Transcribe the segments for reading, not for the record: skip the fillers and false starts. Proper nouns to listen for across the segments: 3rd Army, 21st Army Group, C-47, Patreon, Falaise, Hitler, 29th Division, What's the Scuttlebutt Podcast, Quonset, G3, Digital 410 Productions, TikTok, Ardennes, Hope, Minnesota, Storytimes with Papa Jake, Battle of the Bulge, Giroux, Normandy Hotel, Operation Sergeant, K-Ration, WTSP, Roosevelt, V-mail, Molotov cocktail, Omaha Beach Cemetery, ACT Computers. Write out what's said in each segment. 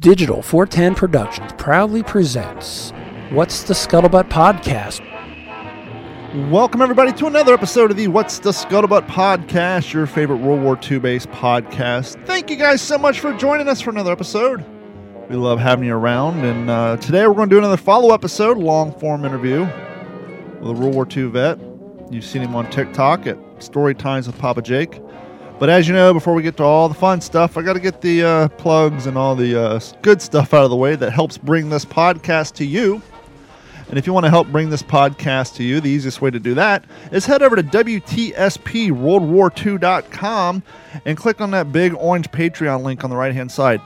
Digital 410 Productions proudly presents What's the Scuttlebutt Podcast. Welcome, everybody, to another episode of the What's the Scuttlebutt Podcast, your favorite World War II-based podcast. Thank you guys so much for joining us for another episode. We love having you around, and today we're going to do another follow-up episode, long-form interview with a World War II vet. You've seen him on TikTok at Storytimes with Papa Jake. But as you know, before we get to all the fun stuff, I got to get the plugs and all the good stuff out of the way that helps bring this podcast to you. And if you want to help bring this podcast to you, the easiest way to do that is head over to WTSPWorldWar2.com and click on that big orange Patreon link on the right-hand side.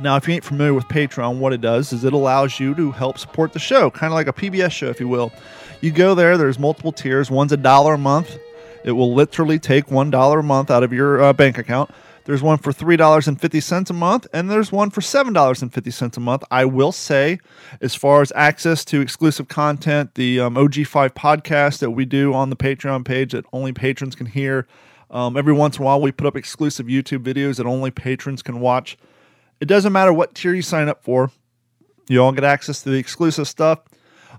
Now, if you ain't familiar with Patreon, what it does is it allows you to help support the show, kind of like a PBS show, if you will. You go there, there's multiple tiers. One's $1 a month. It will literally take $1 a month out of your bank account. There's one for $3.50 a month, and there's one for $7.50 a month. I will say, as far as access to exclusive content, the OG5 podcast that we do on the Patreon page that only patrons can hear. Every once in a while, we put up exclusive YouTube videos that only patrons can watch. It doesn't matter what tier you sign up for. You all get access to the exclusive stuff.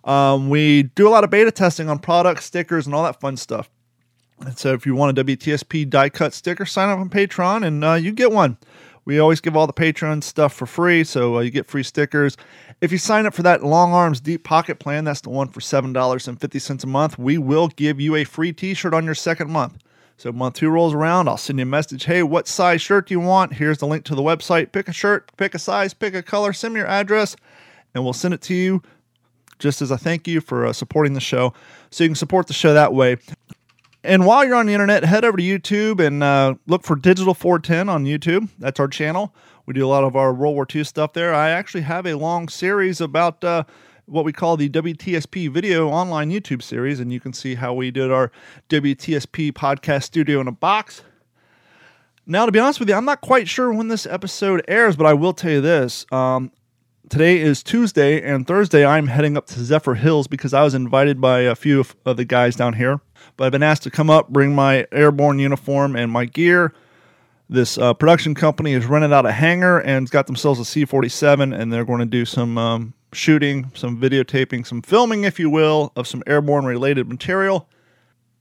We do a lot of beta testing on products, stickers, and all that fun stuff. And so if you want a WTSP die-cut sticker, sign up on Patreon, and you get one. We always give all the Patreon stuff for free, so you get free stickers. If you sign up for that Long Arms Deep Pocket plan, that's the one for $7.50 a month, we will give you a free t-shirt on your second month. So month two rolls around, I'll send you a message, hey, what size shirt do you want? Here's the link to the website. Pick a shirt, pick a size, pick a color, send me your address, and we'll send it to you just as a thank you for supporting the show. So you can support the show that way. And while you're on the internet, head over to YouTube and look for Digital 410 on YouTube. That's our channel. We do a lot of our World War II stuff there. I actually have a long series about what we call the WTSP video online YouTube series, and you can see how we did our WTSP podcast studio in a box. Now, to be honest with you, I'm not quite sure when this episode airs, but I will tell you this. Today is Tuesday, and Thursday I'm heading up to Zephyr Hills because I was invited by a few of the guys down here. But I've been asked to come up, bring my airborne uniform and my gear. This production company has rented out a hangar and got themselves a C-47, and they're going to do some shooting, some videotaping, some filming, if you will, of some airborne-related material.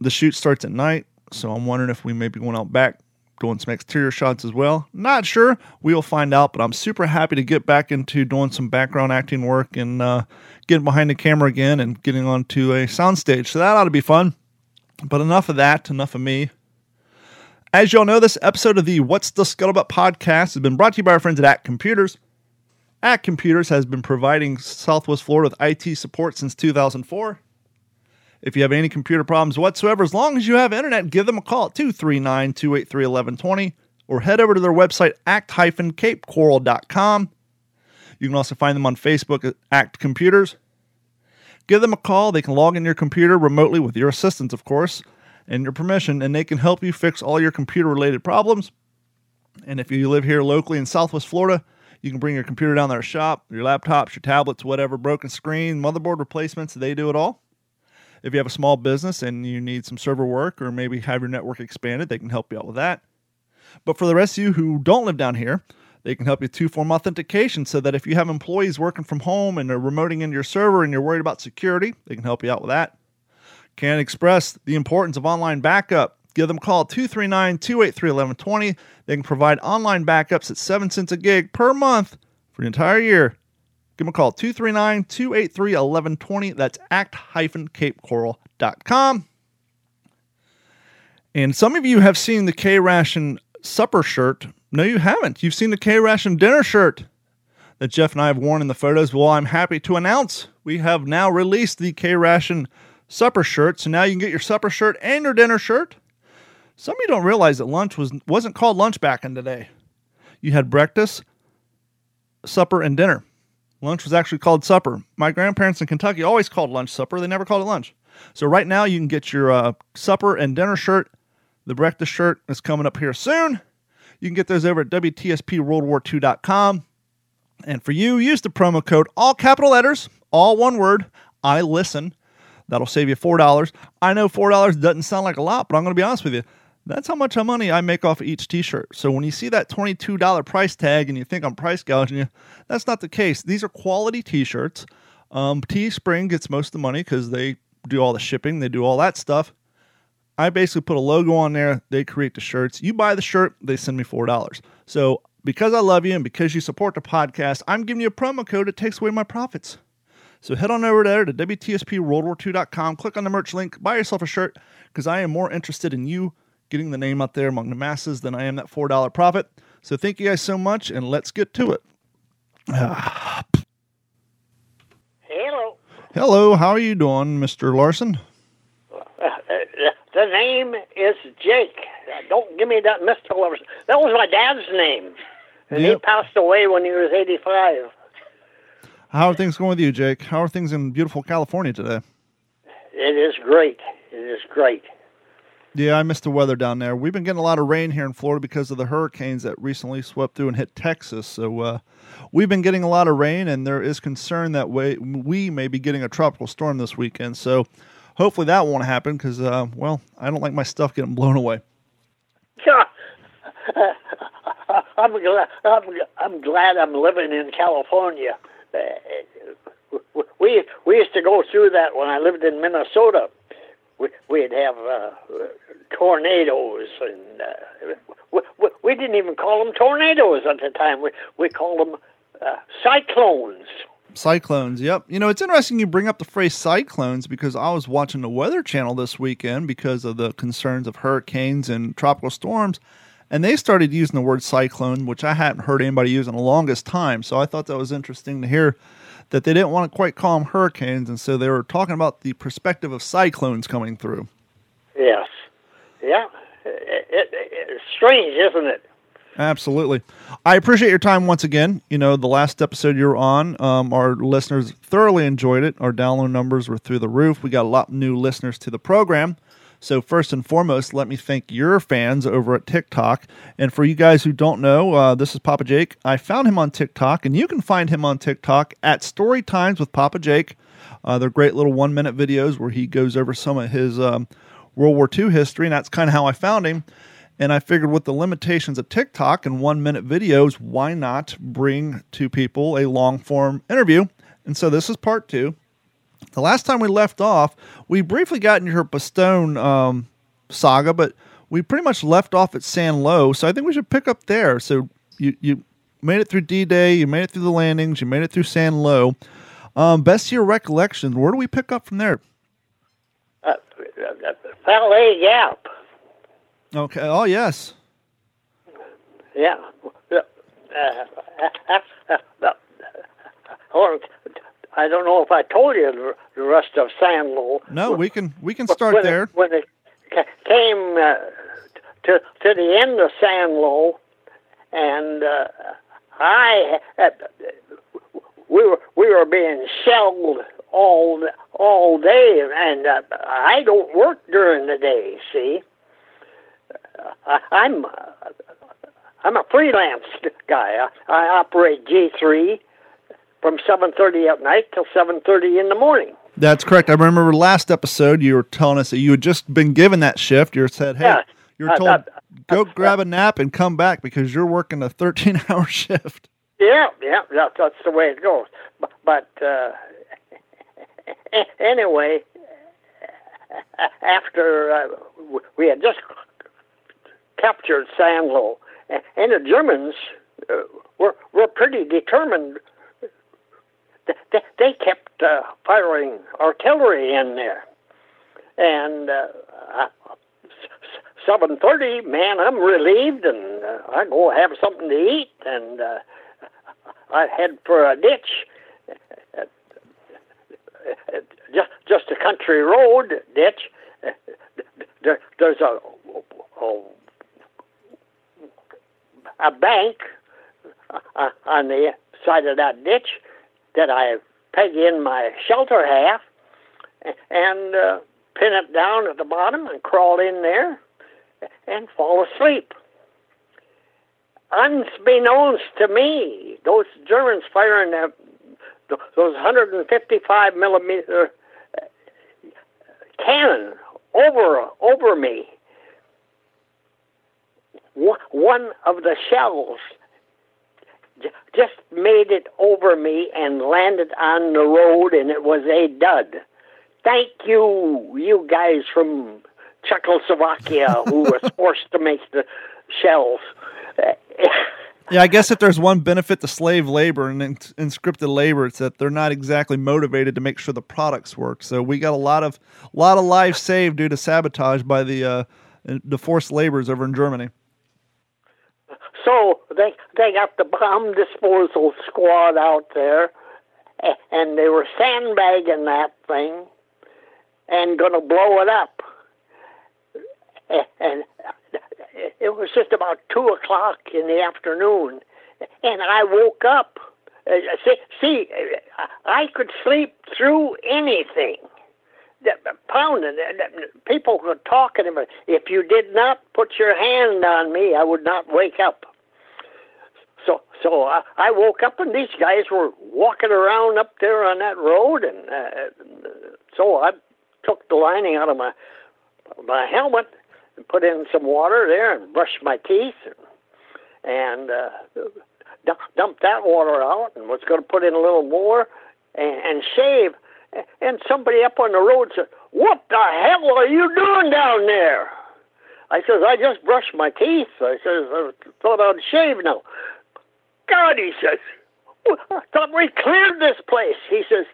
The shoot starts at night, so I'm wondering if we may be going out back, doing some exterior shots as well. Not sure. We'll find out, but I'm super happy to get back into doing some background acting work and getting behind the camera again and getting onto a soundstage. So that ought to be fun. But enough of that, enough of me. As y'all know, this episode of the What's the Scuttlebutt Podcast has been brought to you by our friends at ACT Computers. ACT Computers has been providing Southwest Florida with IT support since 2004. If you have any computer problems whatsoever, as long as you have internet, give them a call at 239-283-1120 or head over to their website, act-capecoral.com. You can also find them on Facebook at ACT Computers. Give them a call. They can log in your computer remotely with your assistance, of course, and your permission, and they can help you fix all your computer-related problems. And if you live here locally in Southwest Florida, you can bring your computer down to their shop, your laptops, your tablets, whatever, broken screen, motherboard replacements, they do it all. If you have a small business and you need some server work or maybe have your network expanded, they can help you out with that. But for the rest of you who don't live down here, they can help you two-form authentication so that if you have employees working from home and they're remoting into your server and you're worried about security, they can help you out with that. Can't express the importance of online backup. Give them a call at 239-283-1120. They can provide online backups at 7 cents a gig per month for the entire year. Give them a call at 239-283-1120. That's act-capecoral.com. And some of you have seen the K-Ration supper shirt. No, you haven't. You've seen the K-Ration dinner shirt that Jeff and I have worn in the photos. Well, I'm happy to announce we have now released the K-Ration supper shirt. So now you can get your supper shirt and your dinner shirt. Some of you don't realize that lunch wasn't called lunch back in the day. You had breakfast, supper, and dinner. Lunch was actually called supper. My grandparents in Kentucky always called lunch supper. They never called it lunch. So right now you can get your supper and dinner shirt. The breakfast shirt is coming up here soon. You can get those over at WTSPWorldWar2.com. And for you, use the promo code, all capital letters, all one word, I listen. That'll save you $4. I know $4 doesn't sound like a lot, but I'm going to be honest with you. That's how much money I make off each t-shirt. So when you see that $22 price tag and you think I'm price gouging you, that's not the case. These are quality t-shirts. Teespring gets most of the money because they do all the shipping. They do all that stuff. I basically put a logo on there. They create the shirts. You buy the shirt, they send me $4. So because I love you and because you support the podcast, I'm giving you a promo code that takes away my profits. So head on over there to WTSPWorldWar2.com, click on the merch link, buy yourself a shirt, because I am more interested in you getting the name out there among the masses than I am that $4 profit. So thank you guys so much, and let's get to it. Hello. Hello, how are you doing, Mr. Larson? The name is Jake. Don't give me that Mr. Larson. That was my dad's name. And yep. He passed away when he was 85. How are things going with you, Jake? How are things in beautiful California today? It is great. It is great. Yeah, I miss the weather down there. We've been getting a lot of rain here in Florida because of the hurricanes that recently swept through and hit Texas. So we've been getting a lot of rain, and there is concern that we may be getting a tropical storm this weekend. So hopefully that won't happen because, well, I don't like my stuff getting blown away. I'm glad I'm living in California. We used to go through that when I lived in Minnesota. We'd have tornadoes, and we didn't even call them tornadoes at the time. We called them cyclones. Cyclones, yep. You know, it's interesting you bring up the phrase cyclones because I was watching the Weather Channel this weekend because of the concerns of hurricanes and tropical storms, and they started using the word cyclone, which I hadn't heard anybody use in the longest time, so I thought that was interesting to hear that they didn't want to quite call them hurricanes, and so they were talking about the perspective of cyclones coming through. Yes. Yeah. It's strange, isn't it? Absolutely. I appreciate your time once again. You know, the last episode you were on, our listeners thoroughly enjoyed it. Our download numbers were through the roof. We got a lot of new listeners to the program. So first and foremost, let me thank your fans over at TikTok. And for you guys who don't know, this is Papa Jake. I found him on TikTok, and you can find him on TikTok at Storytimes with Papa Jake. They're great little 1-minute videos where he goes over some of his World War II history, and that's kind of how I found him. And I figured with the limitations of TikTok and 1-minute videos, why not bring to people a long-form interview? And so this is part two. The last time we left off, we briefly got into her Bastogne saga, but we pretty much left off at Saint-Lô, so I think we should pick up there. So you made it through D-Day, you made it through the landings, you made it through Saint-Lô. Best of your recollections, where do we pick up from there? Falaise Gap. Okay. Oh, yes. Yeah. I don't know if I told you the rest of Saint-Lô. No, we can start when there. When it came to the end of Saint-Lô, and we were being shelled all day, and I don't work during the day. See, I'm a freelance guy. I operate G3. From 7:30 at night till 7:30 in the morning. That's correct. I remember last episode you were telling us that you had just been given that shift. You said, "Hey, yeah, you were told go grab a nap and come back because you're working a 13-hour shift." Yeah, that's the way it goes. But anyway, after we had just captured Saint-Lô, and the Germans were pretty determined. They kept firing artillery in there. And 7:30, man, I'm relieved, and I go have something to eat, and I head for a ditch. Just a country road ditch. There's a bank on the side of that ditch that I peg in my shelter half and pin it down at the bottom and crawl in there and fall asleep. Unbeknownst to me, those Germans firing those 155 millimeter cannon over me one of the shells just made it over me and landed on the road, and it was a dud. Thank you, you guys from Czechoslovakia who was forced to make the shells. Yeah, I guess if there's one benefit to slave labor and scripted labor, it's that they're not exactly motivated to make sure the products work. So we got a lot of lives saved due to sabotage by the forced laborers over in Germany. So they got the bomb disposal squad out there, and they were sandbagging that thing and going to blow it up. And it was just about 2:00 in the afternoon, and I woke up. See, I could sleep through anything. Pounding, people were talking about. If you did not put your hand on me, I would not wake up. So I woke up, and these guys were walking around up there on that road, and so I took the lining out of my helmet and put in some water there and brushed my teeth and dumped that water out and was going to put in a little more and shave. And somebody up on the road said, "What the hell are you doing down there?" I says, "I just brushed my teeth." I says, "I thought I'd shave now." "God," he says, "I thought we cleared this place." He says,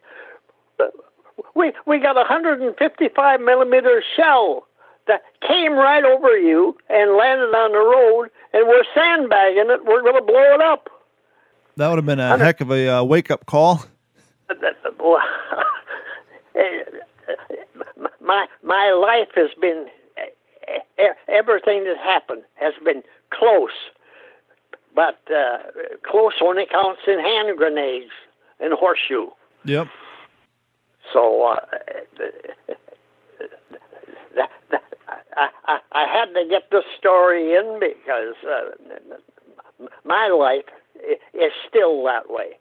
we got a 155 millimeter shell that came right over you and landed on the road, and we're sandbagging it. We're going to blow it up." That would have been a heck of a wake-up call. My life has been, everything that happened has been close, but close only counts in hand grenades and horseshoe. Yep. So I had to get this story in because my life is still that way.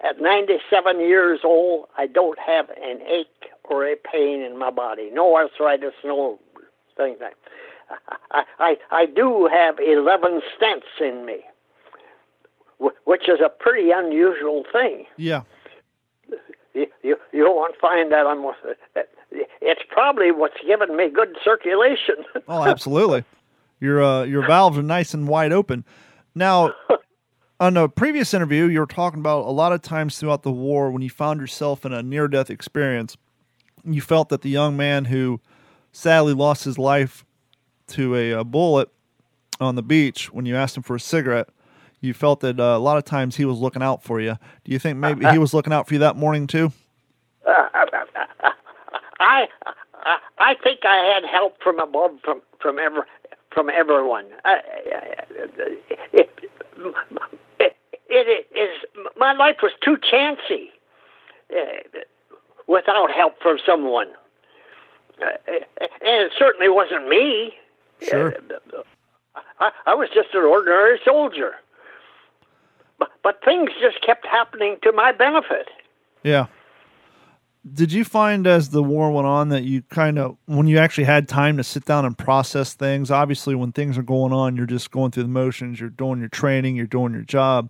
At 97 years old, I don't have an ache or a pain in my body. No arthritis, no thing. I do have 11 stents in me, which is a pretty unusual thing. Yeah. You won't find that almost. It's probably what's given me good circulation. Oh, absolutely. Your valves are nice and wide open. Now, on a previous interview, you were talking about a lot of times throughout the war when you found yourself in a near-death experience, you felt that the young man who sadly lost his life to a bullet on the beach when you asked him for a cigarette, you felt that a lot of times he was looking out for you. Do you think maybe he was looking out for you that morning too? I think I had help from above, from everyone. My life was too chancy without help from someone. And it certainly wasn't me. Sure. I was just an ordinary soldier. But things just kept happening to my benefit. Yeah. Did you find as the war went on that you kind of, when you actually had time to sit down and process things, obviously when things are going on, you're just going through the motions, you're doing your training, you're doing your job.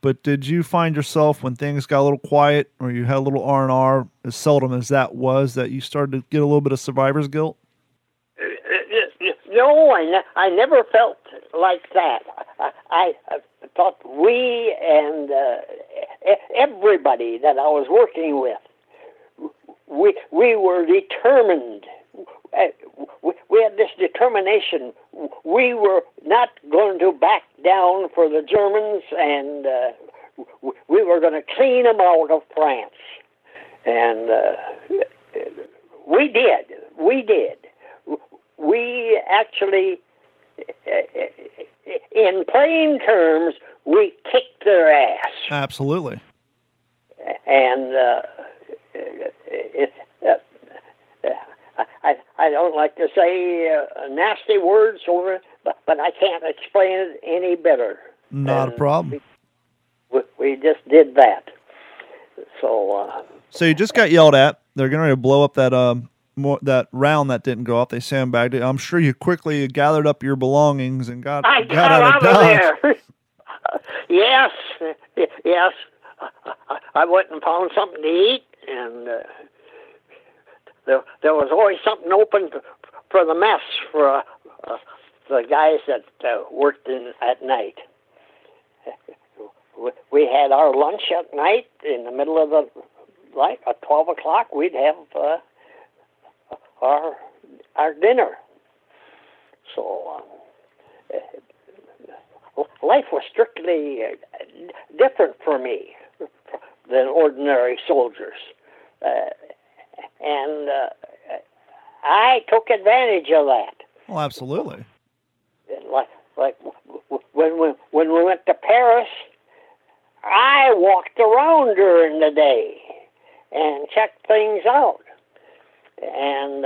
But did you find yourself when things got a little quiet or you had a little R&R, as seldom as that was, that you started to get a little bit of survivor's guilt? No, I never felt like that. I thought we and everybody that I was working with, We were determined. We had this determination. We were not going to back down for the Germans, and we were going to clean them out of France. And we did. We actually, in plain terms, we kicked their ass. Absolutely. And I don't like to say nasty words over it, but I can't explain it any better. Not a problem. We just did that. So you just got yelled at. They're going to blow up that that round that didn't go off. They sandbagged it. I'm sure you quickly gathered up your belongings and got out of there. Yes. I went and found something to eat, and there was always something open for the mess for the guys that worked in at night. We had our lunch at night in the middle of the night at 12 o'clock. We'd have our dinner. So life was strictly different for me than ordinary soldiers. And I took advantage of that. Well, absolutely. Like when we went to Paris, I walked around during the day and checked things out. And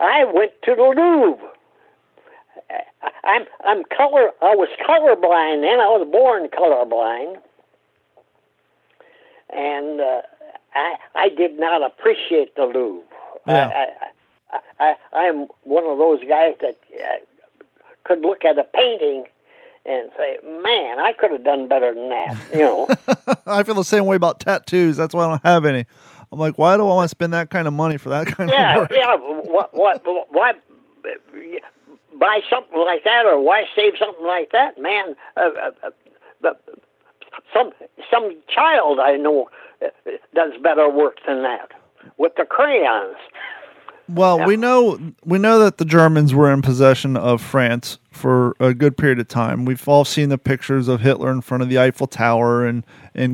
I went to the Louvre. I was colorblind then. I was born colorblind, and I did not appreciate the Louvre. Yeah. I'm one of those guys that could look at a painting and say, "Man, I could have done better than that." You know. I feel the same way about tattoos. That's why I don't have any. I'm like, why do I want to spend that kind of money for that kind of work? Yeah. What? Why? Buy something like that, or why save something like that, man? Some child I know does better work than that with the crayons. Well, yeah. we know that the Germans were in possession of France for a good period of time. We've all seen the pictures of Hitler in front of the Eiffel Tower and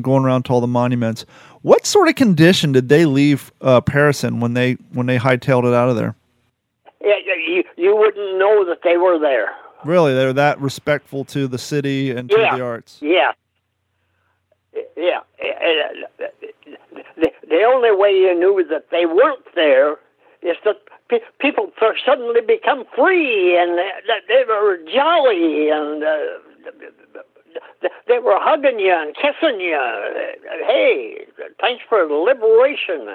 going around to all the monuments. What sort of condition did they leave Paris in when they hightailed it out of there? You wouldn't know that they were there. Really, they were that respectful to the city and to the arts. Yeah. The only way you knew that they weren't there is that people suddenly become free and that they were jolly and they were hugging you and kissing you. Hey, thanks for the liberation.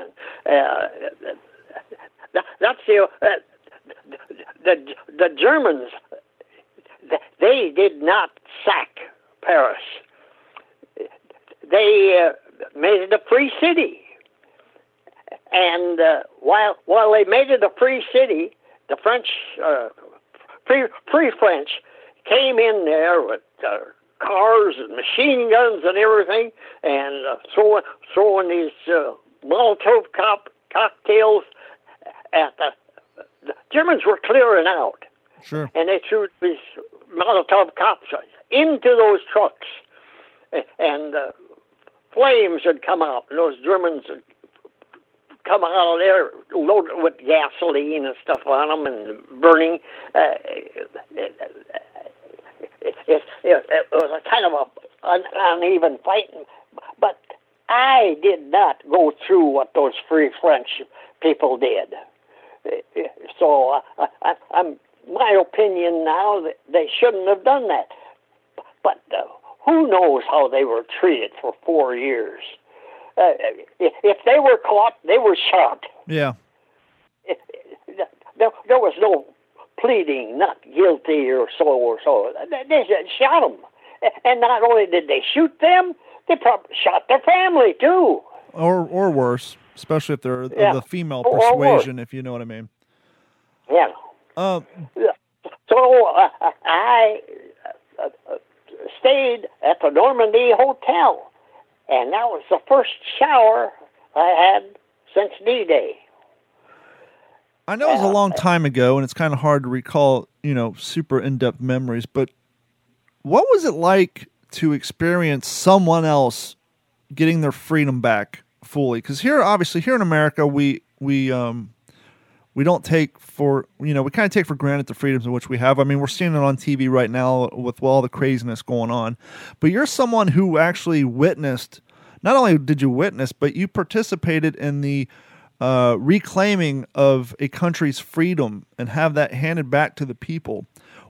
That's the... The Germans, they did not sack Paris. They made it a free city, and while they made it a free city, the French, free French, came in there with cars and machine guns and everything, and throwing these Molotov cocktails at the. The Germans were clearing out, sure, and they threw these Molotov cocktails into those trucks, and flames had come out, and those Germans had come out of there loaded with gasoline and stuff on them and burning. It was a kind of an uneven fighting, but I did not go through what those free French people did. So, my opinion now, that they shouldn't have done that. But who knows how they were treated for 4 years? If they were caught, they were shot. Yeah. There was no pleading, not guilty or so. They shot them. And not only did they shoot them, they probably shot their family, too. Or worse. Especially if they're of the female persuasion, if you know what I mean. Yeah. So I stayed at the Normandy Hotel, and that was the first shower I had since D-Day. I know it was a long time ago, and it's kind of hard to recall, super in-depth memories, but what was it like to experience someone else getting their freedom back? Fully, because here in America we don't take for we kind of take for granted the freedoms in which we have. I mean, we're seeing it on TV right now with all the craziness going on. But you're someone who actually witnessed. Not only did you witness, but you participated in the reclaiming of a country's freedom and have that handed back to the people.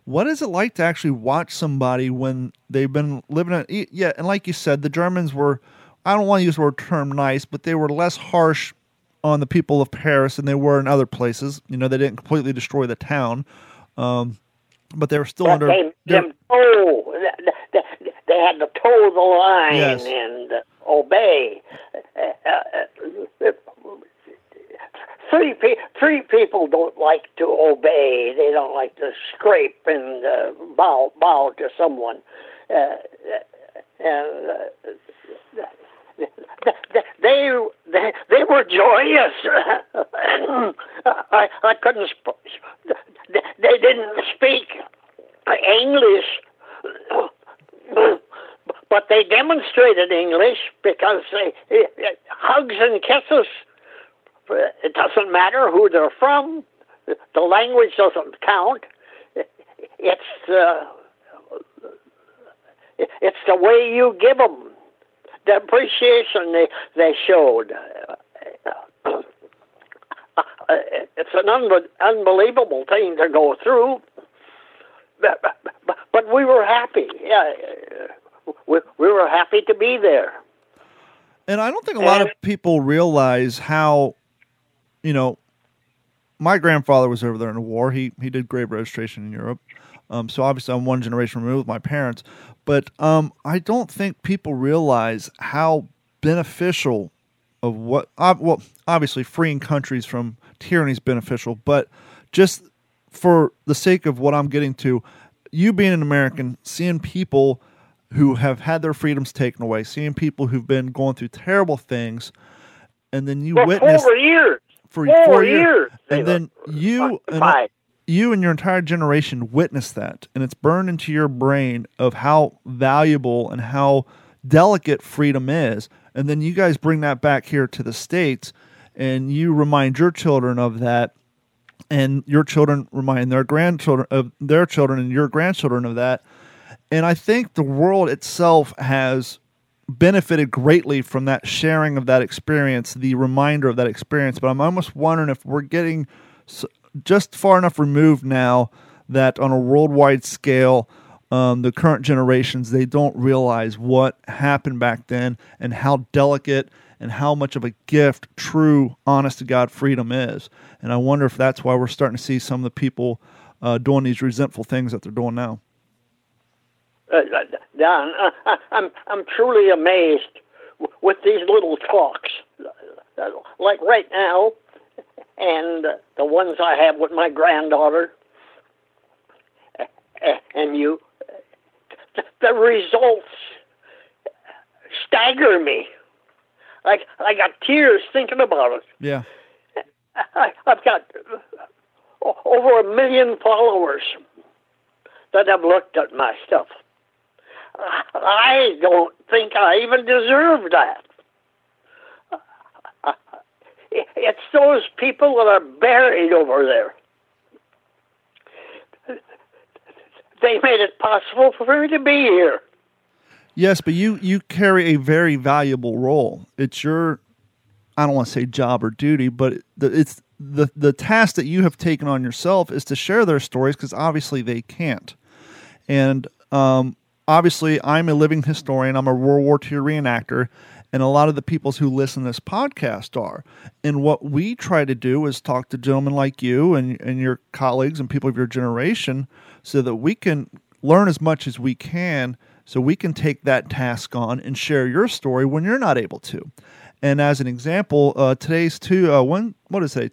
What is it like to actually watch somebody when they've been living on? Yeah, and like you said, the Germans were. I don't want to use the word term nice, but they were less harsh on the people of Paris than they were in other places. You know, they didn't completely destroy the town, but they were still under... They had to toe the line and obey. Three people don't like to obey. They don't like to scrape and bow to someone. They were joyous. I couldn't. They didn't speak English. But they demonstrated English because they hugs and kisses. It doesn't matter who they're from. The language doesn't count. It's the way you give them. The appreciation they showed. It's an unbelievable thing to go through. But we were happy. Yeah, we were happy to be there. And I don't think a lot of people realize how, you know, my grandfather was over there in the war. He did grave registration in Europe. So obviously I'm one generation removed with my parents. But I don't think people realize how beneficial of what... well, obviously freeing countries from tyranny is beneficial, but just... for the sake of what I'm getting to, you being an American, seeing people who have had their freedoms taken away, seeing people who've been going through terrible things, and then you witness... For four years. And then you and your entire generation witness that, and it's burned into your brain of how valuable and how delicate freedom is. And then you guys bring that back here to the States, and you remind your children of that, and your children remind their grandchildren of their children and your grandchildren of that. And I think the world itself has benefited greatly from that sharing of that experience, the reminder of that experience. But I'm almost wondering if we're getting just far enough removed now that on a worldwide scale, the current generations, they don't realize what happened back then and how delicate and how much of a gift true, honest-to-God freedom is. And I wonder if that's why we're starting to see some of the people doing these resentful things that they're doing now. Don, I'm truly amazed with these little talks. Like right now, and the ones I have with my granddaughter, and you, the results stagger me. I got tears thinking about it. Yeah, I've got over 1 million followers that have looked at my stuff. I don't think I even deserve that. It's those people that are buried over there. They made it possible for me to be here. Yes, but you carry a very valuable role. It's your, I don't want to say job or duty, but it's the task that you have taken on yourself is to share their stories because obviously they can't. And obviously I'm a living historian. I'm a World War II reenactor, and a lot of the peoples who listen to this podcast are. And what we try to do is talk to gentlemen like you and your colleagues and people of your generation so that we can learn as much as we can so we can take that task on and share your story when you're not able to. And as an example, today's Wednesday.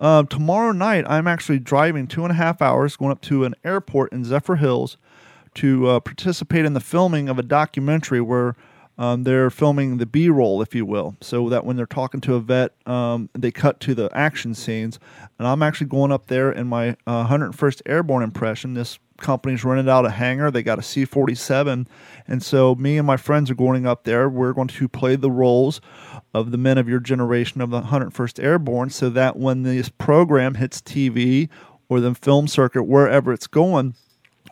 Tomorrow night, I'm actually driving 2.5 hours going up to an airport in Zephyr Hills to participate in the filming of a documentary where they're filming the B-roll, if you will, so that when they're talking to a vet, they cut to the action scenes. And I'm actually going up there in my 101st Airborne impression. This company's rented out a hangar. They got a C-47. And so me and my friends are going up there. We're going to play the roles of the men of your generation of the 101st Airborne so that when this program hits TV or the film circuit, wherever it's going,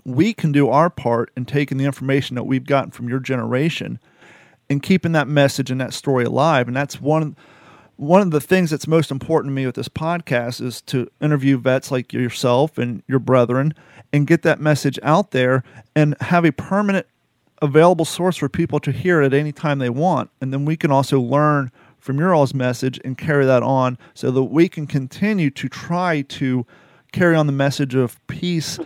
we can do our part in taking the information that we've gotten from your generation and keeping that message and that story alive. And that's one of the things that's most important to me with this podcast is to interview vets like yourself and your brethren and get that message out there and have a permanent available source for people to hear at any time they want. And then we can also learn from your all's message and carry that on so that we can continue to try to carry on the message of peace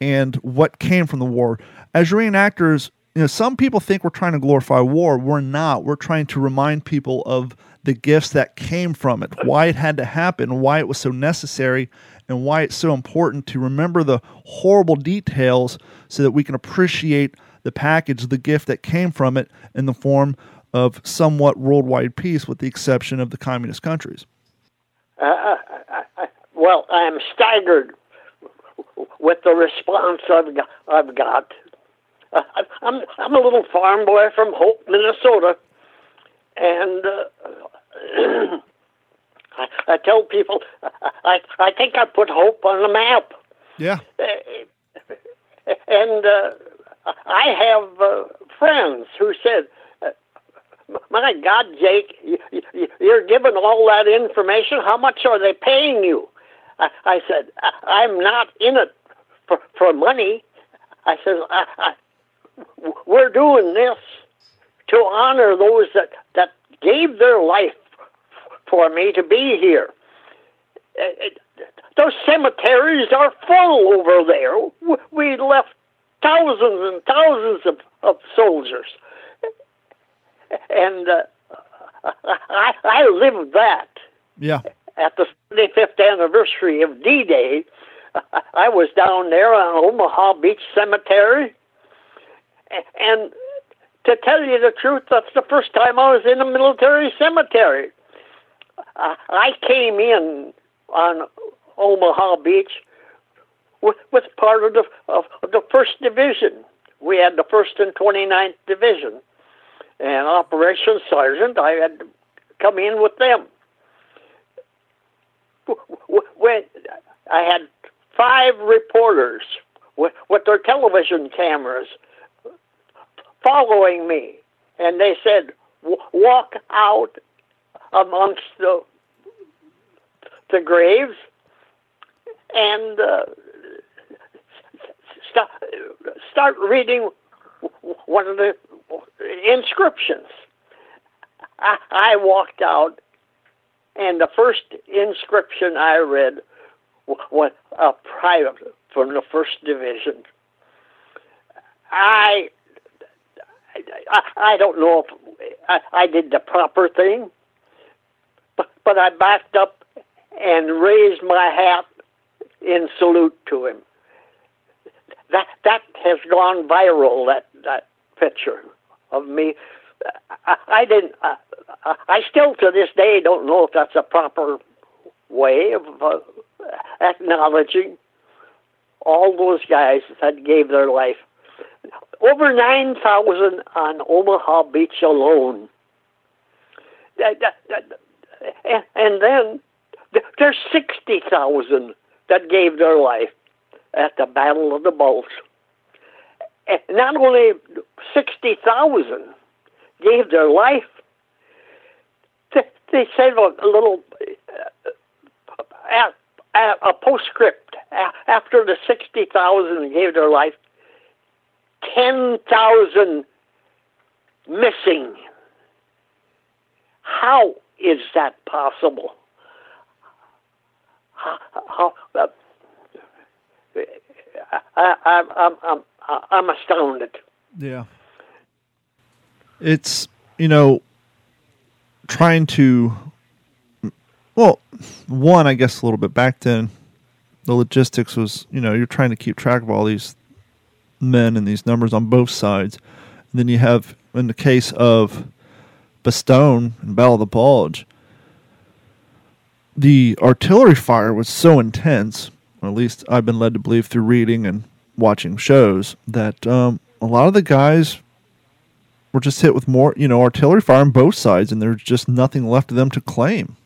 and what came from the war. As reenactors, you know, some people think we're trying to glorify war. We're not. We're trying to remind people of the gifts that came from it, why it had to happen, why it was so necessary, and why it's so important to remember the horrible details so that we can appreciate the package, the gift that came from it in the form of somewhat worldwide peace with the exception of the communist countries. Well, I am staggered with the response I've got. I'm a little farm boy from Hope, Minnesota, and I tell people I think I put Hope on the map. Yeah. And I have friends who said, "My God, Jake, you're giving all that information. How much are they paying you?" I said, "I'm not in it for money." I said, "We're doing this to honor those that gave their life for me to be here. Those cemeteries are full over there. We left thousands and thousands of soldiers. And I lived that." Yeah. At the 75th anniversary of D-Day, I was down there on Omaha Beach Cemetery. And to tell you the truth, that's the first time I was in a military cemetery. I came in on Omaha Beach with part of the 1st Division. We had the 1st and 29th Division. And Operation Sergeant, I had to come in with them. When I had 5 reporters with their television cameras following me, and they said, "Walk out amongst the graves and start reading one of the inscriptions." I walked out, and the first inscription I read was a private from the 1st Division. I don't know if I did the proper thing, but I backed up and raised my hat in salute to him. That has gone viral, that picture of me. I didn't. I still to this day don't know if that's a proper way of acknowledging all those guys that gave their life. Over 9,000 on Omaha Beach alone. And then there's 60,000 that gave their life at the Battle of the Bulge. Not only 60,000 gave their life, they sent a little a postscript after the 60,000 gave their life. 10,000 missing. How is that possible? I'm astounded. Yeah. It's, you know, trying to, well, one, I guess a little bit back then, the logistics was, you know, you're trying to keep track of all these men and these numbers on both sides. And then you have, in the case of Bastogne and Battle of the Bulge, the artillery fire was so intense, or at least I've been led to believe through reading and watching shows, that a lot of the guys were just hit with more, you know, artillery fire on both sides, and there's just nothing left of them to claim.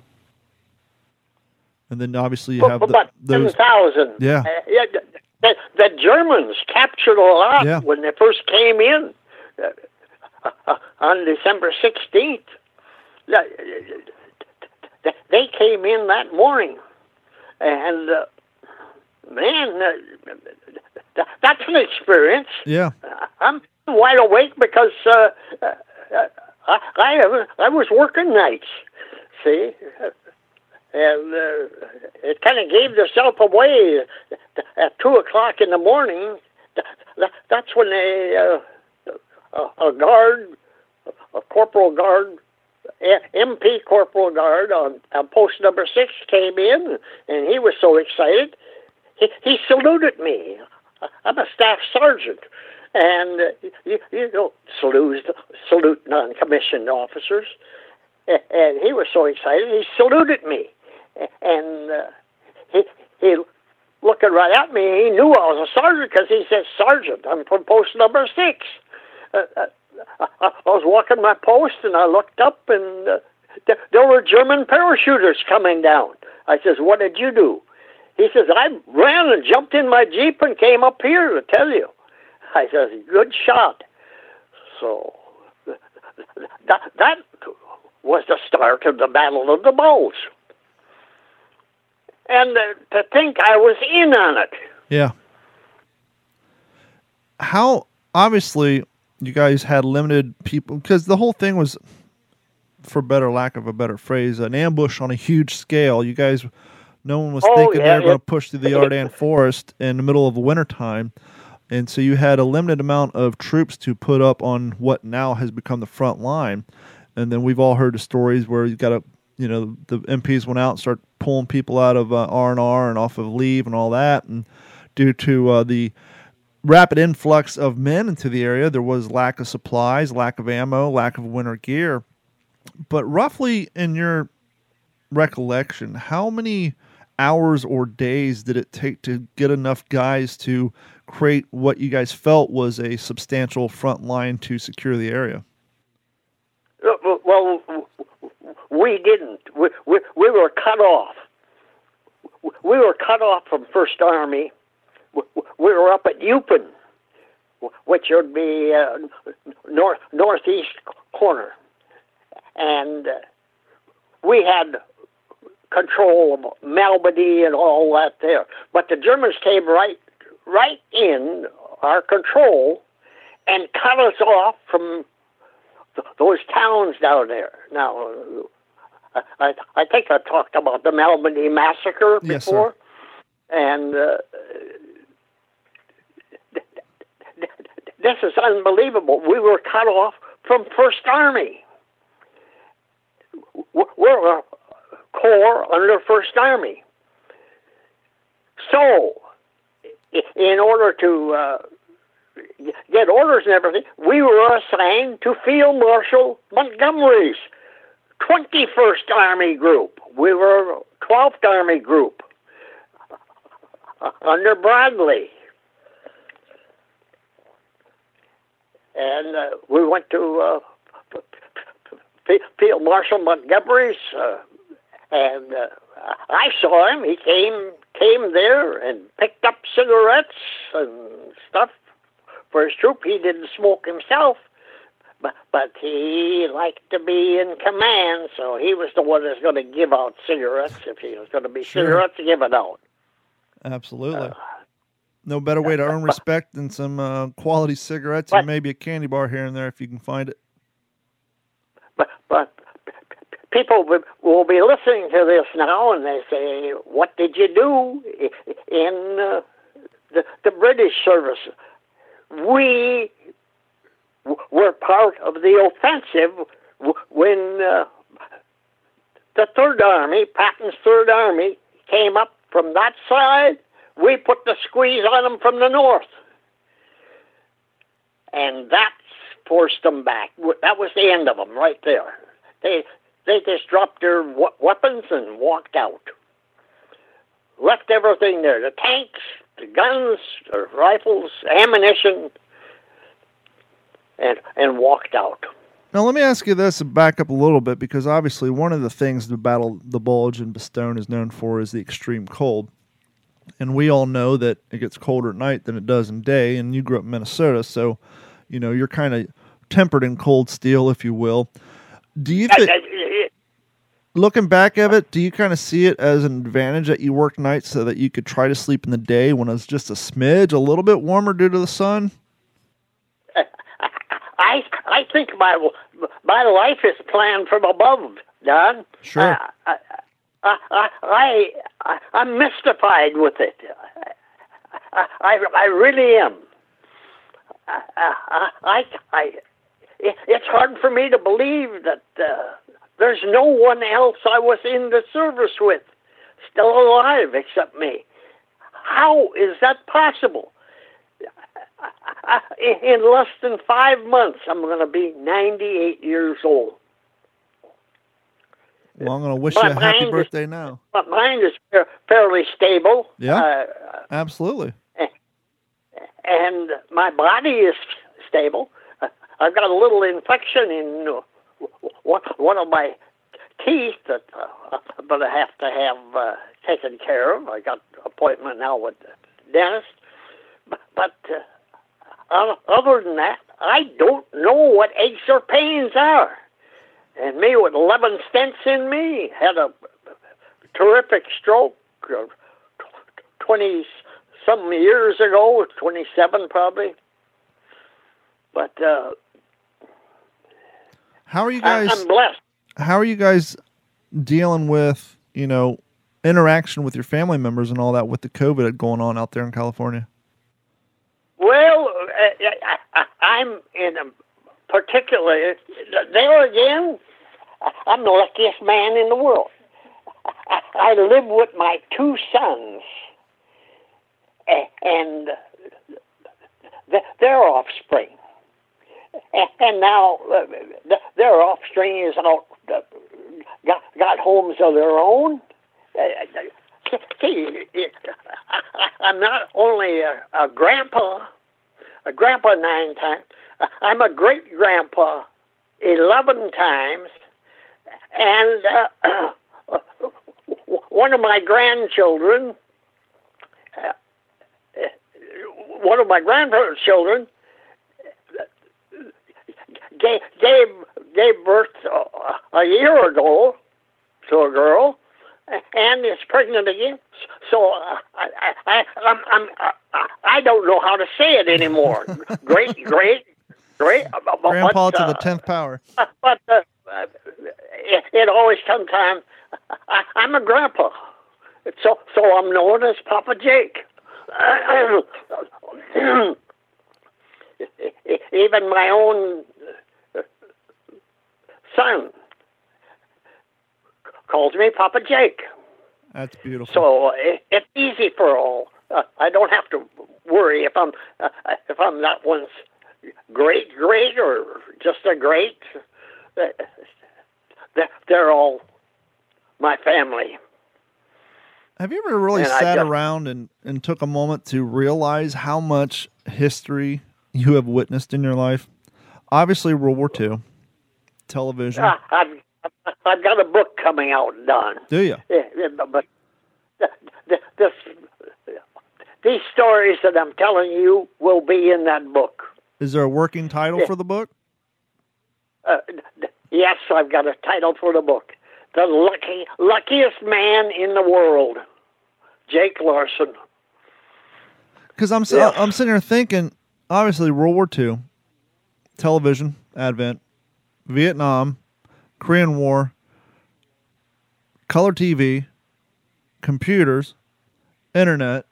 And then obviously you have those 10,000. Yeah. The Germans captured a lot when they first came in on December 16th. They came in that morning, and man, that's an experience. Yeah, I'm wide awake because I was working nights, see? And it kind of gave itself away at 2 o'clock in the morning. That's when a corporal guard, MP corporal guard on post number 6 came in, and he was so excited, he saluted me. I'm a staff sergeant, and you don't salute non-commissioned officers. And he was so excited, he saluted me. And he looking right at me, he knew I was a sergeant because he said, "Sergeant, I'm from post number 6. I was walking my post, and I looked up, and there were German parachuters coming down. I says, "What did you do?" He says, "I ran and jumped in my Jeep and came up here to tell you." I says, "Good shot." So that was the start of the Battle of the Bulge. And to think I was in on it. Yeah. How, obviously, you guys had limited people, because the whole thing was, for better lack of a better phrase, an ambush on a huge scale. You guys... No one was thinking they were going to push through the Ardennes forest in the middle of wintertime. And so you had a limited amount of troops to put up on what now has become the front line. And then we've all heard the stories where you've got to, you know, the MPs went out and started pulling people out of R&R and off of leave and all that. And due to the rapid influx of men into the area, there was lack of supplies, lack of ammo, lack of winter gear. But roughly in your recollection, how many hours or days did it take to get enough guys to create what you guys felt was a substantial front line to secure the area? Well, we didn't. We were cut off. We were cut off from 1st Army. We were up at Eupen, which would be northeast corner. And we had control of Malmedy and all that there, but the Germans came right in our control and cut us off from those towns down there. Now, I think I talked about the Malmedy massacre before, yes, and this is unbelievable. We were cut off from 1st Army. We're Corps under 1st Army. So, in order to get orders and everything, we were assigned to Field Marshal Montgomery's 21st Army Group. We were 12th Army Group under Bradley. And we went to Field Marshal Montgomery's. And I saw him. He came there and picked up cigarettes and stuff for his troop. He didn't smoke himself, but he liked to be in command, so he was the one that's going to give out cigarettes. If he was going to be cigarettes, give it out. Absolutely. No better way to earn respect than some quality cigarettes and maybe a candy bar here and there if you can find it. But people will be listening to this now, and they say, "What did you do in the British service?" We were part of the offensive when the 3rd Army, Patton's 3rd Army, came up from that side. We put the squeeze on them from the north, and that forced them back. That was the end of them right there. They just dropped their weapons and walked out. Left everything there. The tanks, the guns, the rifles, ammunition, and walked out. Now let me ask you this and back up a little bit, because obviously one of the things the Battle of the Bulge and Bastogne is known for is the extreme cold. And we all know that it gets colder at night than it does in day, and you grew up in Minnesota, so you know, you're kind of tempered in cold steel, if you will. Do you think, looking back at it, do you kind of see it as an advantage that you worked nights so that you could try to sleep in the day when it was just a smidge, a little bit warmer due to the sun? I think my life is planned from above, Don. Sure. I'm mystified with it. I really am. It's hard for me to believe that there's no one else I was in the service with still alive except me. How is that possible? In less than 5 months, I'm going to be 98 years old. Well, I'm going to wish you a happy birthday now. My mind is fairly stable. Yeah, absolutely. And my body is stable. I've got a little infection in one of my teeth that I'm going to have taken care of. I got an appointment now with the dentist. But other than that, I don't know what aches or pains are. And me with 11 stents in me, had a terrific stroke 20-some years ago, 27 probably. But how are you guys? I'm blessed. How are you guys dealing with, interaction with your family members and all that with the COVID going on out there in California? Well, I'm in a particular, there again, I'm the luckiest man in the world. I live with my two sons, and their offspring. And now their offspring is out, got homes of their own. I'm not only a grandpa, a grandpa 9 times, I'm a great-grandpa 11 times, and one of my grandchildren, one of my grandchildren gave birth a year ago to a girl, and is pregnant again. So I don't know how to say it anymore. Great. Grandpa to the 10th power. But it always comes time. I'm a grandpa, so I'm known as Papa Jake. Even my own son calls me Papa Jake. That's beautiful. So it's easy for all. I don't have to worry if I'm that one's great or just a great. They're all my family. Have you ever really sat around and took a moment to realize how much history you have witnessed in your life? Obviously, World War II, television. I've got a book coming out, Don. Do you? Yeah, but these stories that I'm telling you will be in that book. Is there a working title for the book? Yes, I've got a title for the book. The luckiest man in the world, Jake Larson. Because I'm sitting here thinking, obviously, World War II, television, advent, Vietnam, Korean War, color TV, computers, internet.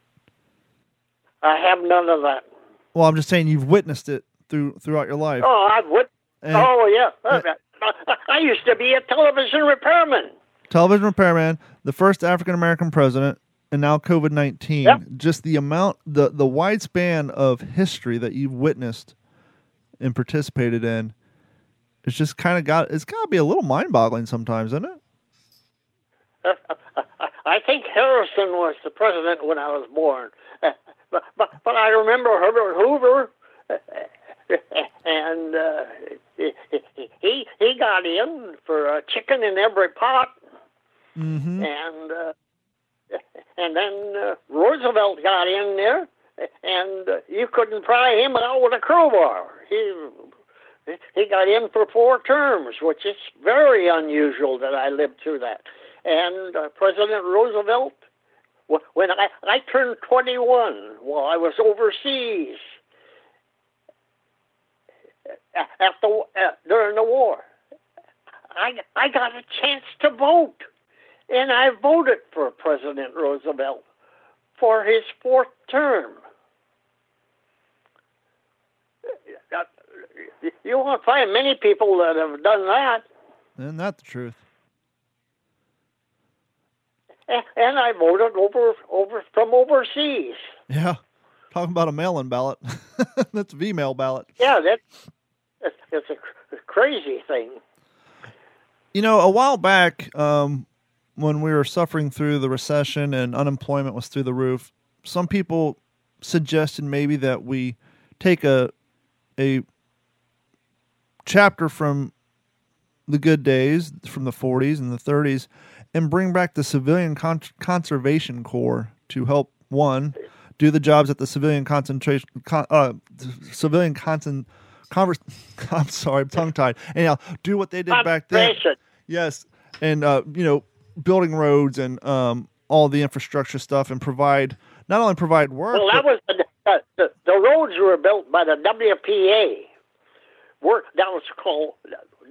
I have none of that. Well, I'm just saying you've witnessed it throughout your life. Oh, I've witnessed. Oh, yeah. I used to be a television repairman. The first African-American president, and now COVID-19. Yep. Just the amount, the wide span of history that you've witnessed and participated in. It's just kind of it's got to be a little mind-boggling sometimes, isn't it? I think Harrison was the president when I was born. But I remember Herbert Hoover, and he got in for a chicken in every pot, mm-hmm. And then Roosevelt got in there, and you couldn't pry him out with a crowbar. He got in for 4 terms, which is very unusual that I lived through that. And President Roosevelt, when I turned 21 while I was overseas, during the war. I got a chance to vote, and I voted for President Roosevelt for his fourth term. You won't find many people that have done that. Isn't that the truth? And I voted over from overseas. Yeah, talking about a mail-in ballot. That's a V-mail ballot. Yeah, that's a crazy thing. You know, a while back, when we were suffering through the recession and unemployment was through the roof, some people suggested maybe that we take a chapter from the good days, from the 40s and the 30s, and bring back the Civilian Conservation Corps to help, one, do the jobs at the Civilian Concentration... I'm sorry, I'm tongue-tied. Anyhow, do what they did back then. Yes, and, building roads and all the infrastructure stuff, and not only provide work... Well, that was... The roads were built by the WPA. That was called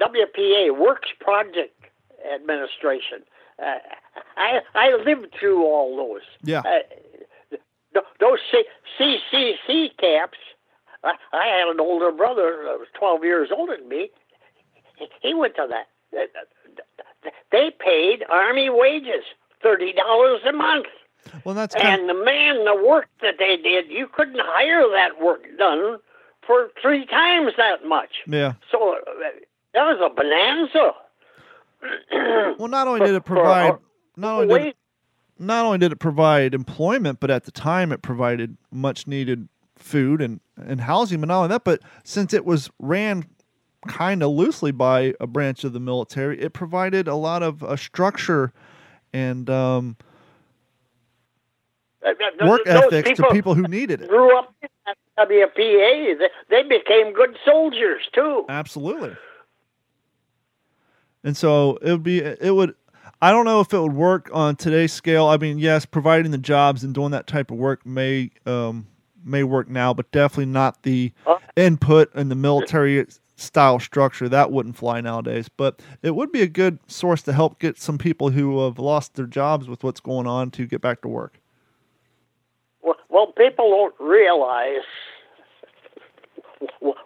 WPA, Works Project Administration. I lived through all those. Yeah. Those CCC camps, I had an older brother that was 12 years older than me. He went to that. They paid Army wages, $30 a month. Well, that's the work that they did, you couldn't hire that work done for 3 times that much. Yeah. So that was a bonanza. Well, not only did it provide employment, but at the time it provided much needed food and housing. But not only that, but since it was ran kind of loosely by a branch of the military, it provided a lot of structure and work ethics to people who needed it. Grew up in WPA. They became good soldiers too. Absolutely. And so I don't know if it would work on today's scale. I mean, yes, providing the jobs and doing that type of work may work now, but definitely not the input and the military style structure. That wouldn't fly nowadays, but it would be a good source to help get some people who have lost their jobs with what's going on to get back to work. Well, people don't realize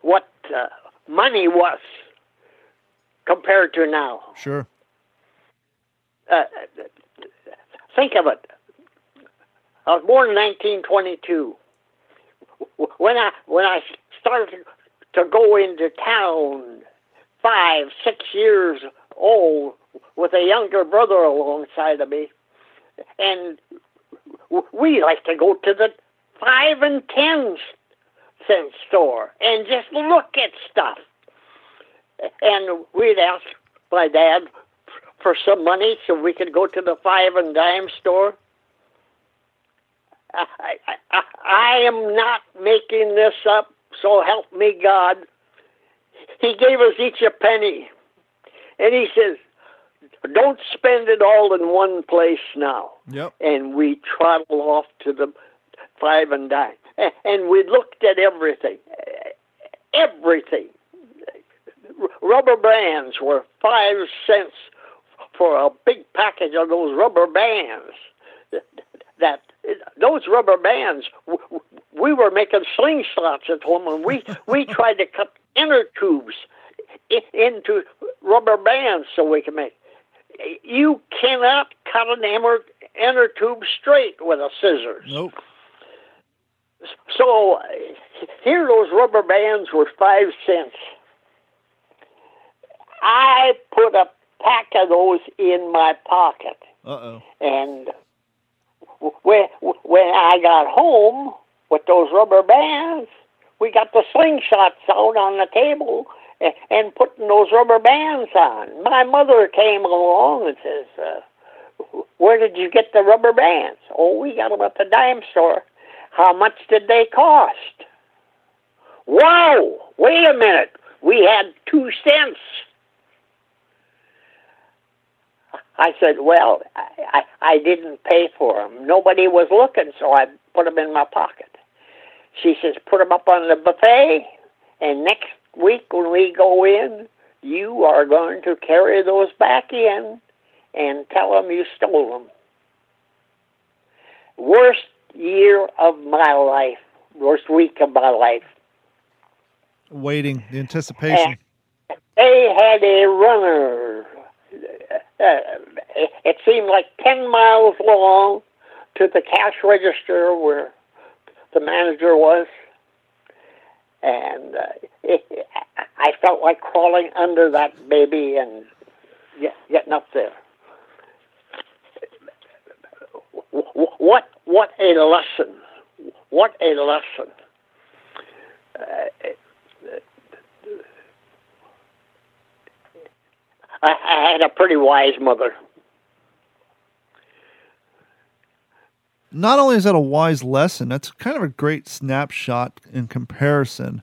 what money was compared to now. Sure. Think of it. I was born in 1922. When I started to go into town, 5, 6 years old, with a younger brother alongside of me, and we like to go to the 5 and 10 cent store and just look at stuff. And we'd ask my dad for some money so we could go to the 5 and dime store. I am not making this up, so help me God. He gave us each a penny. And he says, "Don't spend it all in one place now." Yep. And we trottle off to the 5 and dime. And we looked at everything. Everything. Rubber bands were 5 cents for a big package of those rubber bands. Those rubber bands, we were making slingshots at home, and we tried to cut inner tubes into rubber bands so we could make. You cannot cut an inner tube straight with a scissors. Nope. So here those rubber bands were 5 cents. I put a pack of those in my pocket. Uh-oh. And when I got home with those rubber bands, we got the slingshots out on the table and putting those rubber bands on. My mother came along and says, "Where did you get the rubber bands?" "Oh, we got them at the dime store." "How much did they cost?" "Whoa, wait a minute. We had 2 cents. I said, "Well, I didn't pay for them. Nobody was looking, so I put them in my pocket." She says, "Put them up on the buffet, and next week when we go in, you are going to carry those back in and tell them you stole them. Worst year of my life. Worst week of my life. Waiting, the anticipation. And they had a runner. It seemed like 10 miles long to the cash register where the manager was. And I felt like crawling under that baby and getting up there. What a lesson. What a lesson. I had a pretty wise mother. Not only is that a wise lesson, that's kind of a great snapshot in comparison.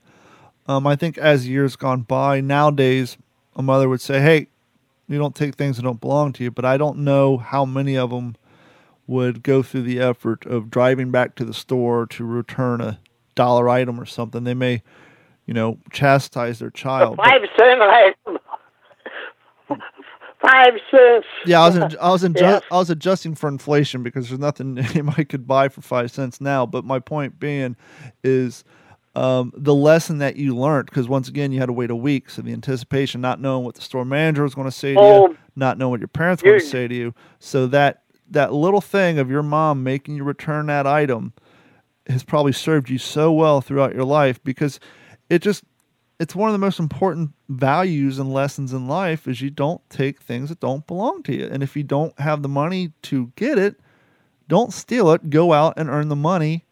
I think as years gone by, nowadays, a mother would say, hey, you don't take things that don't belong to you, but I don't know how many of them would go through the effort of driving back to the store to return a dollar item or something. They may, chastise their child. 5 cent item. 5 cents. Yeah, I was adjusting for inflation because there's nothing anybody could buy for 5 cents now. But my point being is the lesson that you learned, because once again, you had to wait a week. So the anticipation, not knowing what the store manager was going to say to you, not knowing what your parents were going to say to you. So that little thing of your mom making you return that item has probably served you so well throughout your life, because it's one of the most important values and lessons in life is you don't take things that don't belong to you. And if you don't have the money to get it, don't steal it, go out and earn the money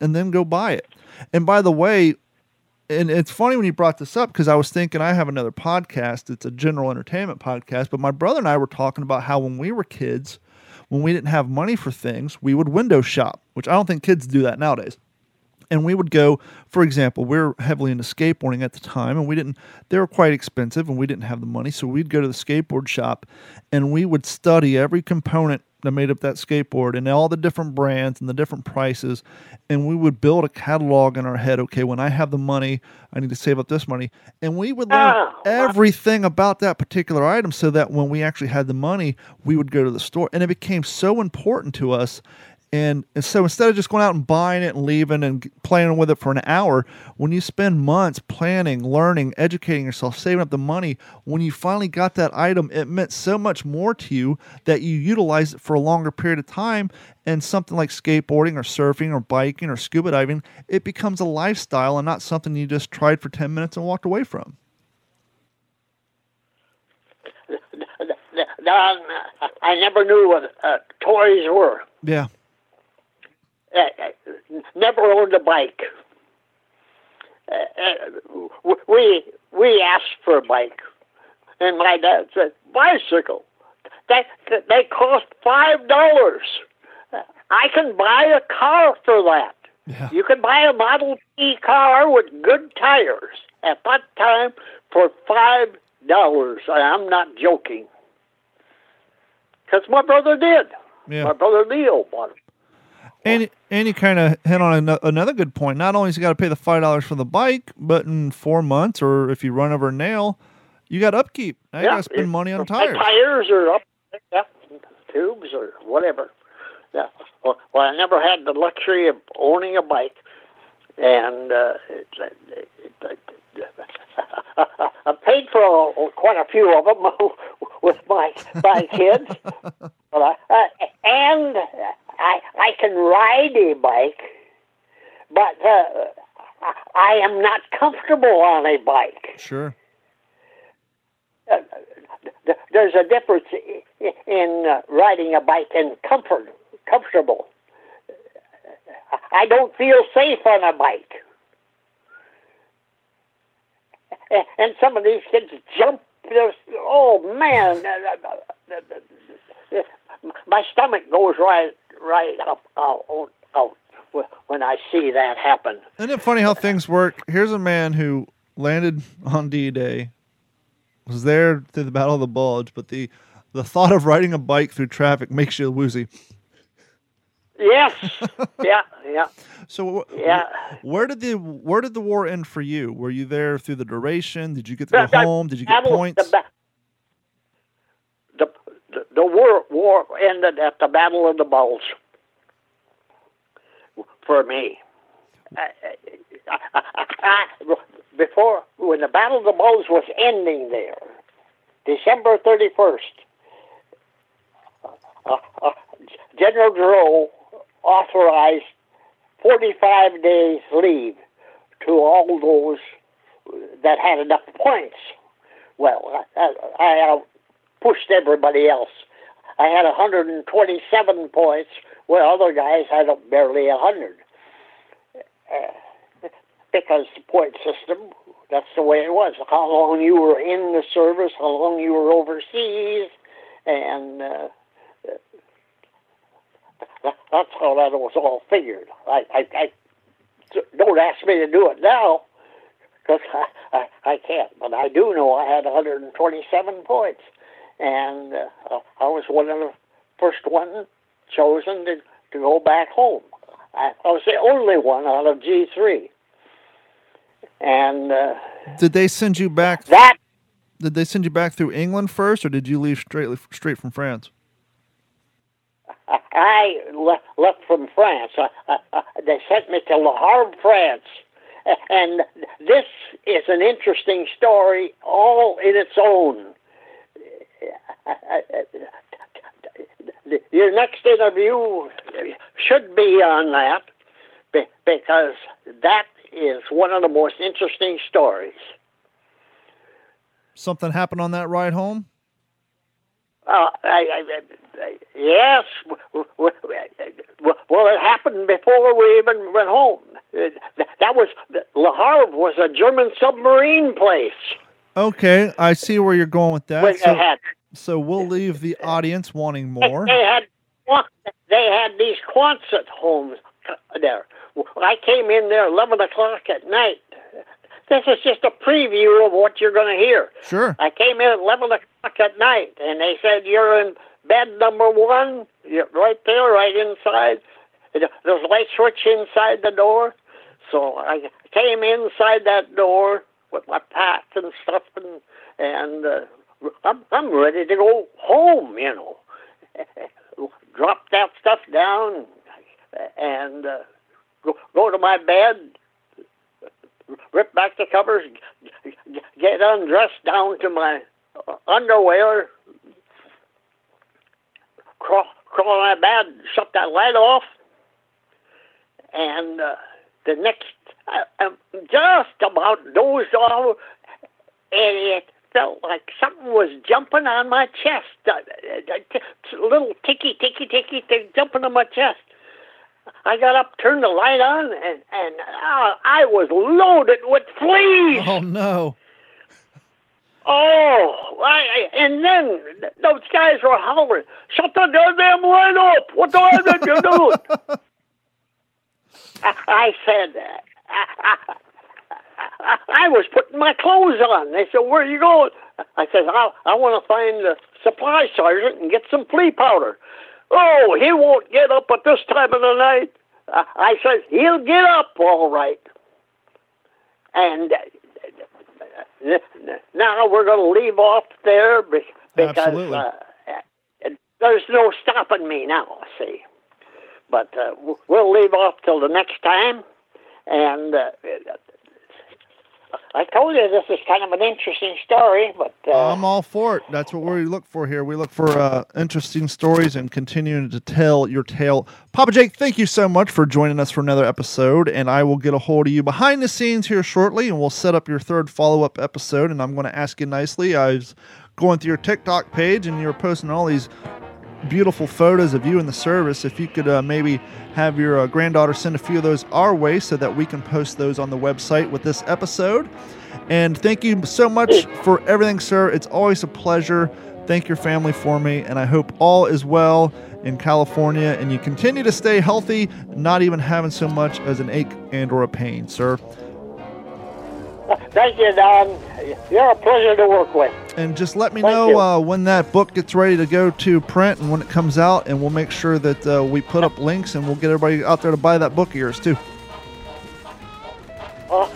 and then go buy it. And by the way, and it's funny when you brought this up, because I was thinking I have another podcast. It's a general entertainment podcast, but my brother and I were talking about how when we were kids, when we didn't have money for things, we would window shop, which I don't think kids do that nowadays. And we would go, for example, we were heavily into skateboarding at the time, and they were quite expensive, and we didn't have the money, so we'd go to the skateboard shop, and we would study every component that made up that skateboard and all the different brands and the different prices, and we would build a catalog in our head, okay, when I have the money, I need to save up this money, and we would learn everything about that particular item so that when we actually had the money, we would go to the store, and it became so important to us. And so instead of just going out and buying it and leaving and playing with it for an hour, when you spend months planning, learning, educating yourself, saving up the money, when you finally got that item, it meant so much more to you that you utilized it for a longer period of time. And something like skateboarding or surfing or biking or scuba diving, it becomes a lifestyle and not something you just tried for 10 minutes and walked away from. Don, I never knew what toys were. Yeah. Never owned a bike. We asked for a bike, and my dad said, bicycle. They cost $5. I can buy a car for that. Yeah. You can buy a Model T car with good tires at that time for $5. I'm not joking. Because my brother did. Yeah. My brother Leo bought it. And you kind of hit on another good point. Not only has you got to pay the $5 for the bike, but in 4 months, or if you run over a nail, you got upkeep. Now you got to spend money on tires. Tires or tubes or whatever. Yeah. Well, I never had the luxury of owning a bike. And I paid for quite a few of them with my kids. But I can ride a bike, but I am not comfortable on a bike. Sure. There's a difference in riding a bike and comfortable. I don't feel safe on a bike. And some of these kids jump. Oh, man. My stomach goes right out when I see that happen. Isn't it funny how things work? Here's a man who landed on D-Day, was there through the Battle of the Bulge, but the thought of riding a bike through traffic makes you woozy. Yes. Yeah. So where did the war end for you? Were you there through the duration? Did you get to go home? Did you get points? The war ended at the Battle of the Bulge for me. Before, when the Battle of the Bulge was ending there, December 31st, General Giroux authorized 45 days leave to all those that had enough points. Well, I pushed everybody else. I had 127 points, where other guys had barely 100. Because the point system, that's the way it was. How long you were in the service, how long you were overseas, and that's how that was all figured. I don't ask me to do it now, because I can't. But I do know I had 127 points, and I was one of the first one chosen to go back home. I was the only one out of G3. And did they send you back? Did they send you back through England first, or did you leave straight from France? I left from France. They sent me to Le Havre, France, and this is an interesting story all in its own. Your next interview should be on that, because that is one of the most interesting stories. Something happened on that ride home? Yes. Well, it happened before we even went home. That was, Le Havre was a German submarine place. Okay, I see where you're going with that. So we'll leave the audience wanting more. They had these Quonset homes there. I came in there 11 o'clock at night. This is just a preview of what you're going to hear. Sure. I came in at 11 o'clock at night, and they said, you're in bed number one, you're right there, right inside. There's a light switch inside the door. So I came inside that door with my pack and stuff, and I'm ready to go home, you know. Drop that stuff down and go to my bed, rip back the covers, get undressed down to my underwear, crawl on my bed, shut that light off, and the next, I'm just about dozed off, and it felt like something was jumping on my chest, a little ticky, jumping on my chest. I got up, turned the light on, and I was loaded with fleas. Oh, no. Oh, and then those guys were hollering, shut the goddamn light up. What the hell did you do? I said that. I was putting my clothes on. They said, where are you going? I said, I want to find the supply sergeant and get some flea powder. Oh, he won't get up at this time of the night. I said, he'll get up all right. And now we're going to leave off there because there's no stopping me now, see. But we'll leave off till the next time. And I told you this is kind of an interesting story, but I'm all for it. That's what we look for here. We look for interesting stories and continuing to tell your tale. Papa Jake, thank you so much for joining us for another episode, and I will get a hold of you behind the scenes here shortly, and we'll set up your third follow-up episode, and I'm going to ask you nicely. I was going through your TikTok page, and you were posting all these beautiful photos of you in the service. If you could maybe have your granddaughter send a few of those our way so that we can post those on the website with this episode. And thank you so much for everything, sir. It's always a pleasure. Thank your family for me, and I hope all is well in California and you continue to stay healthy, not even having so much as an ache and or a pain, sir. Thank you, Don. You're a pleasure to work with. And just let me know when that book gets ready to go to print and when it comes out, and we'll make sure that we put up links, and we'll get everybody out there to buy that book of yours, too. All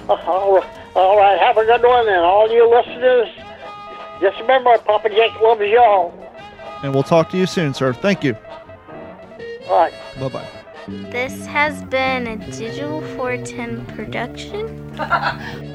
right. Have a good one, and all you listeners, just remember, Papa Jake loves y'all. And we'll talk to you soon, sir. Thank you. All right. Bye-bye. This has been a Digital 410 production.